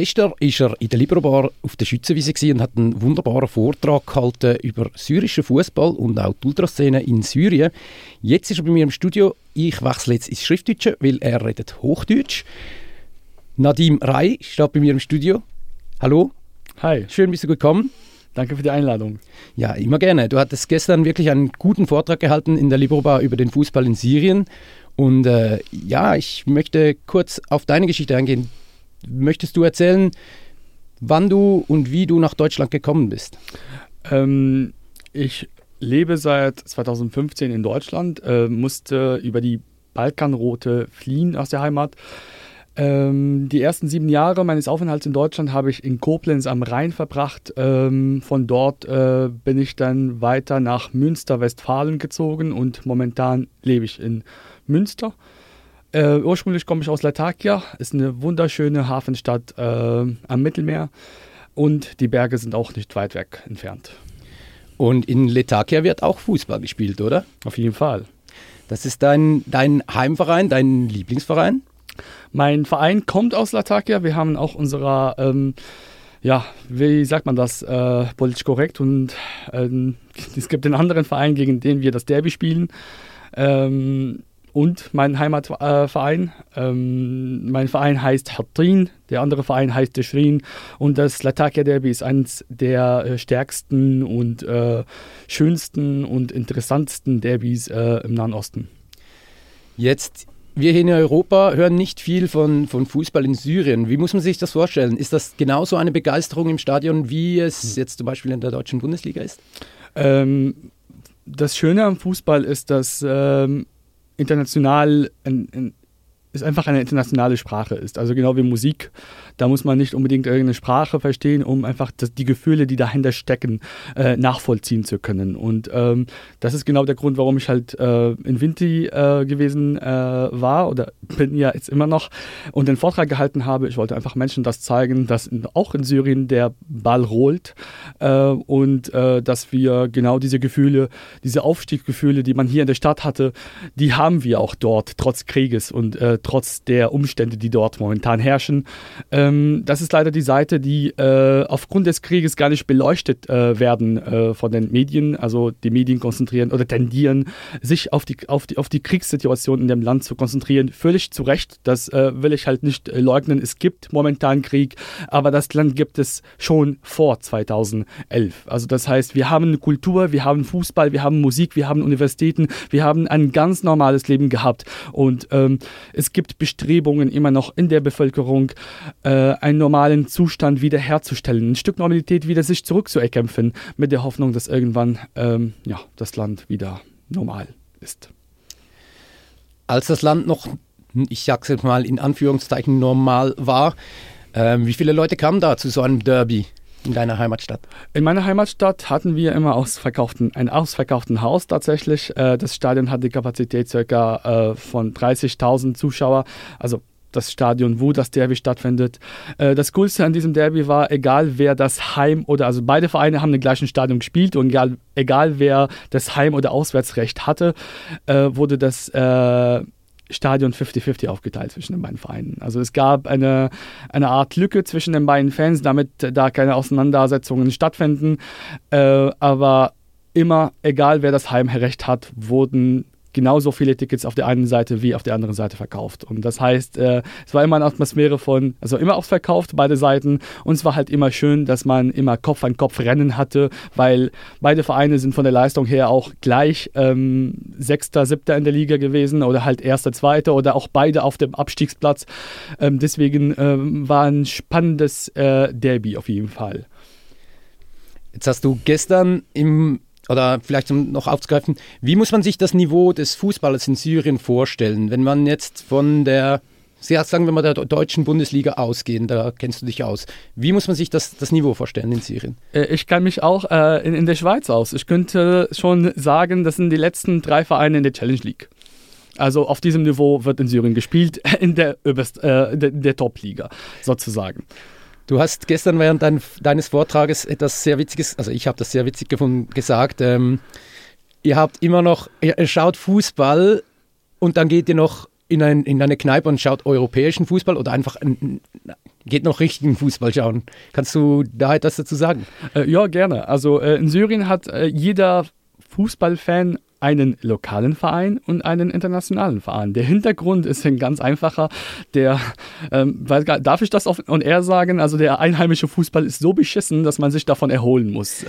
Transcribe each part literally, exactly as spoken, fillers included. Gestern war er in der Libero-Bar auf der Schützenwiese und hat einen wunderbaren Vortrag gehalten über syrischen Fußball und auch die Ultraszene in Syrien. Jetzt ist er bei mir im Studio. Ich wechsle jetzt ins Schriftdeutsche, weil er redet Hochdeutsch. Nadim Rai steht bei mir im Studio. Hallo. Hi. Schön, bist du gekommen. Danke für die Einladung. Ja, immer gerne. Du hattest gestern wirklich einen guten Vortrag gehalten in der Libero-Bar über den Fußball in Syrien. Und äh, ja, ich möchte kurz auf deine Geschichte eingehen. Möchtest du erzählen, wann du und wie du nach Deutschland gekommen bist? Ähm, ich lebe seit zweitausendfünfzehn in Deutschland, äh, musste über die Balkanroute fliehen aus der Heimat. Ähm, die ersten sieben Jahre meines Aufenthalts in Deutschland habe ich in Koblenz am Rhein verbracht. Ähm, von dort äh, bin ich dann weiter nach Münster, Westfalen gezogen und momentan lebe ich in Münster. Äh, ursprünglich komme ich aus Latakia, ist eine wunderschöne Hafenstadt äh, am Mittelmeer und die Berge sind auch nicht weit weg entfernt. Und in Latakia wird auch Fußball gespielt, oder? Auf jeden Fall. Das ist dein, dein Heimverein, dein Lieblingsverein? Mein Verein kommt aus Latakia, wir haben auch unserer, ähm, ja, wie sagt man das, äh, politisch korrekt und ähm, es gibt einen anderen Verein, gegen den wir das Derby spielen. Ähm, Und mein Heimatverein, äh, ähm, mein Verein heißt Hatin, der andere Verein heißt Deshrin und das Latakia Derby ist eines der äh, stärksten und äh, schönsten und interessantesten Derbys äh, im Nahen Osten. Jetzt, wir hier in Europa hören nicht viel von, von Fußball in Syrien. Wie muss man sich das vorstellen? Ist das genauso eine Begeisterung im Stadion, wie es jetzt zum Beispiel in der deutschen Bundesliga ist? Ähm, das Schöne am Fußball ist, dass... Ähm, international ein, ein, ist einfach eine internationale Sprache ist. Also genau wie Musik, da muss man nicht unbedingt irgendeine Sprache verstehen, um einfach das, die Gefühle, die dahinter stecken, äh, nachvollziehen zu können. Und ähm, das ist genau der Grund, warum ich halt äh, in Winti äh, gewesen äh, war oder bin ja jetzt immer noch und den Vortrag gehalten habe. Ich wollte einfach Menschen das zeigen, dass auch in Syrien der Ball rollt äh, und äh, dass wir genau diese Gefühle, diese Aufstiegsgefühle, die man hier in der Stadt hatte, die haben wir auch dort, trotz Krieges und äh, trotz der Umstände, die dort momentan herrschen. Ähm, das ist leider die Seite, die äh, aufgrund des Krieges gar nicht beleuchtet äh, werden äh, von den Medien. Also die Medien konzentrieren oder tendieren, sich auf die, auf die, auf die Kriegssituation in dem Land zu konzentrieren. Völlig zu Recht, das äh, will ich halt nicht äh, leugnen. Es gibt momentan Krieg, aber das Land gibt es schon vor zweitausendelf. Also das heißt, wir haben eine Kultur, wir haben Fußball, wir haben Musik, wir haben Universitäten, wir haben ein ganz normales Leben gehabt. Und ähm, es Es gibt Bestrebungen immer noch in der Bevölkerung, äh, einen normalen Zustand wiederherzustellen, ein Stück Normalität wieder sich zurückzuerkämpfen, mit der Hoffnung, dass irgendwann ähm, ja, das Land wieder normal ist. Als das Land noch, ich sag's jetzt mal in Anführungszeichen, normal war, äh, wie viele Leute kamen da zu so einem Derby? In deiner Heimatstadt? In meiner Heimatstadt hatten wir immer ausverkauften, ein ausverkauften Haus tatsächlich. Das Stadion hat die Kapazität ca. von dreißigtausend Zuschauer, also das Stadion, wo das Derby stattfindet. Das Coolste an diesem Derby war, egal wer das Heim- oder, also beide Vereine haben im gleichen Stadion gespielt und egal, egal wer das Heim- oder Auswärtsrecht hatte, wurde das äh, Stadion fünfzig fünfzig aufgeteilt zwischen den beiden Vereinen. Also es gab eine, eine Art Lücke zwischen den beiden Fans, damit da keine Auseinandersetzungen stattfinden. Äh, aber immer, egal wer das Heimrecht hat, wurden genauso viele Tickets auf der einen Seite wie auf der anderen Seite verkauft. Und das heißt, äh, es war immer eine Atmosphäre von, also immer ausverkauft, beide Seiten. Und es war halt immer schön, dass man immer Kopf an Kopf Rennen hatte, weil beide Vereine sind von der Leistung her auch gleich ähm, Sechster, Siebter in der Liga gewesen oder halt Erster, Zweiter oder auch beide auf dem Abstiegsplatz. Ähm, deswegen ähm, war ein spannendes äh, Derby auf jeden Fall. Jetzt hast du gestern im Oder vielleicht um noch aufzugreifen, wie muss man sich das Niveau des Fußballs in Syrien vorstellen, wenn man jetzt von der, sagen wir mal, der deutschen Bundesliga ausgehen, da kennst du dich aus. Wie muss man sich das, das Niveau vorstellen in Syrien? Ich kann mich auch äh, in, in der Schweiz aus. Ich könnte schon sagen, das sind die letzten drei Vereine in der Challenge League. Also auf diesem Niveau wird in Syrien gespielt, in der, Öberst, äh, der, der Top-Liga sozusagen. Du hast gestern während dein, deines Vortrages etwas sehr Witziges, also ich habe das sehr witzig gefunden, gesagt, ähm, ihr habt immer noch, ihr schaut Fußball und dann geht ihr noch in, ein, in eine Kneipe und schaut europäischen Fußball oder einfach ein, geht noch richtigen Fußball schauen. Kannst du da etwas dazu sagen? Äh, ja, gerne. Also äh, in Syrien hat äh, jeder Fußballfan einen lokalen Verein und einen internationalen Verein. Der Hintergrund ist ein ganz einfacher. Der, ähm, darf ich das on air sagen? Also der einheimische Fußball ist so beschissen, dass man sich davon erholen muss.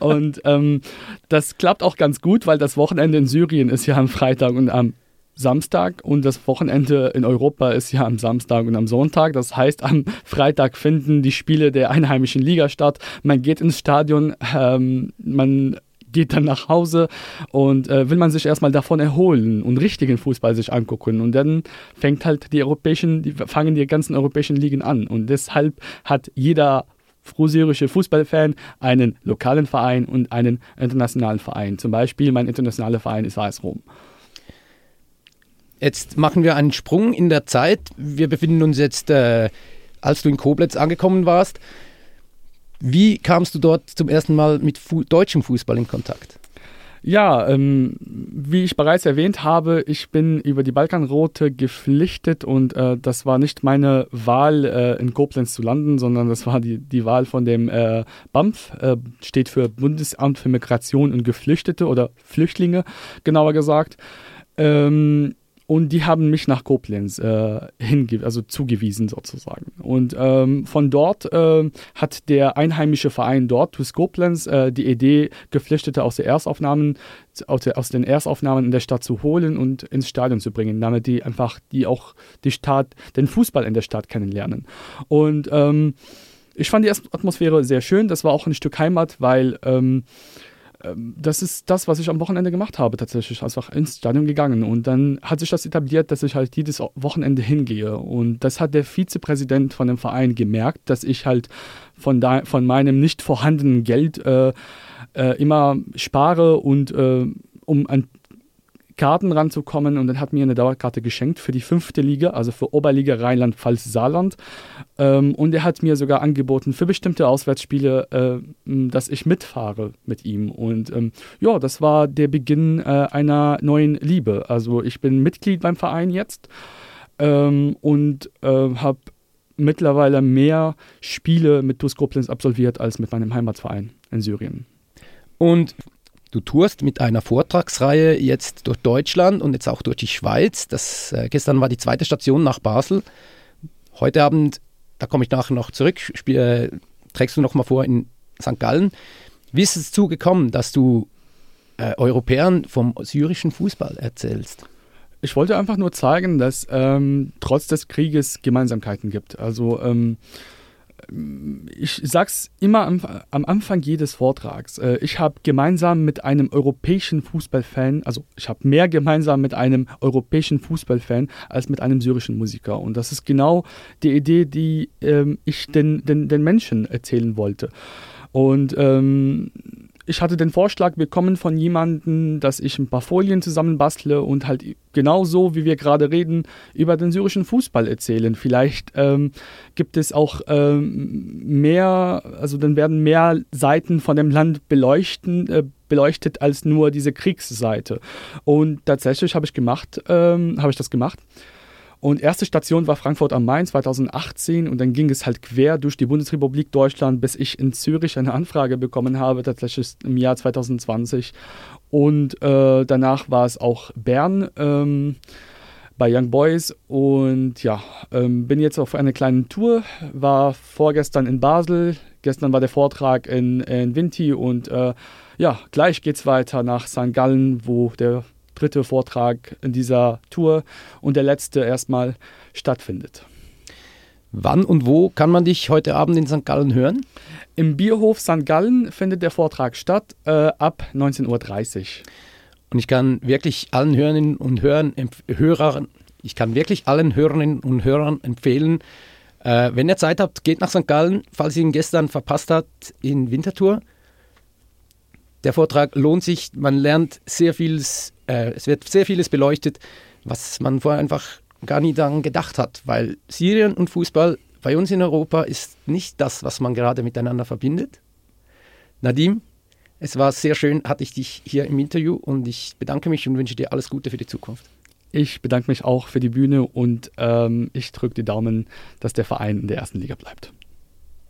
Und ähm, das klappt auch ganz gut, weil das Wochenende in Syrien ist ja am Freitag und am Samstag und das Wochenende in Europa ist ja am Samstag und am Sonntag. Das heißt, am Freitag finden die Spiele der einheimischen Liga statt. Man geht ins Stadion, ähm, man geht dann nach Hause und äh, will man sich erstmal davon erholen und richtigen Fußball sich angucken. Und dann fängt halt die europäischen, die fangen die ganzen europäischen Ligen an. Und deshalb hat jeder syrische Fußballfan einen lokalen Verein und einen internationalen Verein. Zum Beispiel mein internationaler Verein ist A S Rom. Jetzt machen wir einen Sprung in der Zeit. Wir befinden uns jetzt, äh, als du in Koblenz angekommen warst. Wie kamst du dort zum ersten Mal mit fu- deutschem Fußball in Kontakt? Ja, ähm, wie ich bereits erwähnt habe, ich bin über die Balkanroute geflüchtet und äh, das war nicht meine Wahl, äh, in Koblenz zu landen, sondern das war die, die Wahl von dem äh, B A M F, äh, steht für Bundesamt für Migration und Geflüchtete oder Flüchtlinge, genauer gesagt. Ähm, Und die haben mich nach Koblenz äh, hinge- also zugewiesen sozusagen. Und ähm, von dort äh, hat der einheimische Verein dort, TuS Koblenz, äh, die Idee, Geflüchtete aus, der Erstaufnahmen, aus, der, aus den Erstaufnahmen in der Stadt zu holen und ins Stadion zu bringen, damit die einfach die auch die Stadt, den Fußball in der Stadt kennenlernen. Und ähm, ich fand die Atmosphäre sehr schön. Das war auch ein Stück Heimat, weil Ähm, das ist das, was ich am Wochenende gemacht habe tatsächlich, einfach ins Stadion gegangen und dann hat sich das etabliert, dass ich halt jedes Wochenende hingehe und das hat der Vizepräsident von dem Verein gemerkt, dass ich halt von, da, von meinem nicht vorhandenen Geld äh, äh, immer spare und äh, um an Karten ranzukommen und dann hat mir eine Dauerkarte geschenkt für die fünfte Liga, also für Oberliga Rheinland-Pfalz-Saarland ähm, und er hat mir sogar angeboten für bestimmte Auswärtsspiele, äh, dass ich mitfahre mit ihm und ähm, ja, das war der Beginn äh, einer neuen Liebe, also ich bin Mitglied beim Verein jetzt ähm, und äh, habe mittlerweile mehr Spiele mit TuS Koblenz absolviert als mit meinem Heimatverein in Syrien. Und du tourst mit einer Vortragsreihe jetzt durch Deutschland und jetzt auch durch die Schweiz. Das, äh, gestern war die zweite Station nach Basel. Heute Abend, da komme ich nachher noch zurück, spiel, äh, trägst du noch mal vor in Sankt Gallen. Wie ist es dazu gekommen, dass du äh, Europäern vom syrischen Fußball erzählst? Ich wollte einfach nur zeigen, dass ähm, trotz des Krieges Gemeinsamkeiten gibt. Also ähm, ich sag's immer am, am Anfang jedes Vortrags. Ich habe gemeinsam mit einem europäischen Fußballfan, also ich habe mehr gemeinsam mit einem europäischen Fußballfan als mit einem syrischen Musiker. Und das ist genau die Idee, die ähm, ich den, den, den Menschen erzählen wollte. Und ähm, ich hatte den Vorschlag bekommen von jemandem, dass ich ein paar Folien zusammenbastle und halt genauso, wie wir gerade reden, über den syrischen Fußball erzählen. Vielleicht ähm, gibt es auch ähm, mehr, also dann werden mehr Seiten von dem Land beleuchten, äh, beleuchtet als nur diese Kriegsseite. Und tatsächlich habe ich gemacht, ähm, habe ich das gemacht. Und erste Station war Frankfurt am Main zweitausendachtzehn und dann ging es halt quer durch die Bundesrepublik Deutschland, bis ich in Zürich eine Anfrage bekommen habe, tatsächlich im Jahr zweitausendzwanzig. Und äh, danach war es auch Bern ähm, bei Young Boys und ja, ähm, bin jetzt auf einer kleinen Tour, war vorgestern in Basel, gestern war der Vortrag in, in Vinti und äh, ja, gleich geht's weiter nach Sankt Gallen, wo der dritte Vortrag in dieser Tour und der letzte erstmal stattfindet. Wann und wo kann man dich heute Abend in Sankt Gallen hören? Im Bierhof Sankt Gallen findet der Vortrag statt, äh, ab neunzehn Uhr dreißig. Und ich kann wirklich allen Hörerinnen und Hörern, empf- Hörern, ich kann wirklich allen Hörerinnen und Hörern empfehlen, äh, wenn ihr Zeit habt, geht nach Sankt Gallen, falls ihr ihn gestern verpasst habt, in Winterthur. Der Vortrag lohnt sich, man lernt sehr vieles, äh, es wird sehr vieles beleuchtet, was man vorher einfach gar nie daran gedacht hat, weil Syrien und Fußball bei uns in Europa ist nicht das, was man gerade miteinander verbindet. Nadim, es war sehr schön, hatte ich dich hier im Interview und ich bedanke mich und wünsche dir alles Gute für die Zukunft. Ich bedanke mich auch für die Bühne und ähm, ich drücke die Daumen, dass der Verein in der ersten Liga bleibt.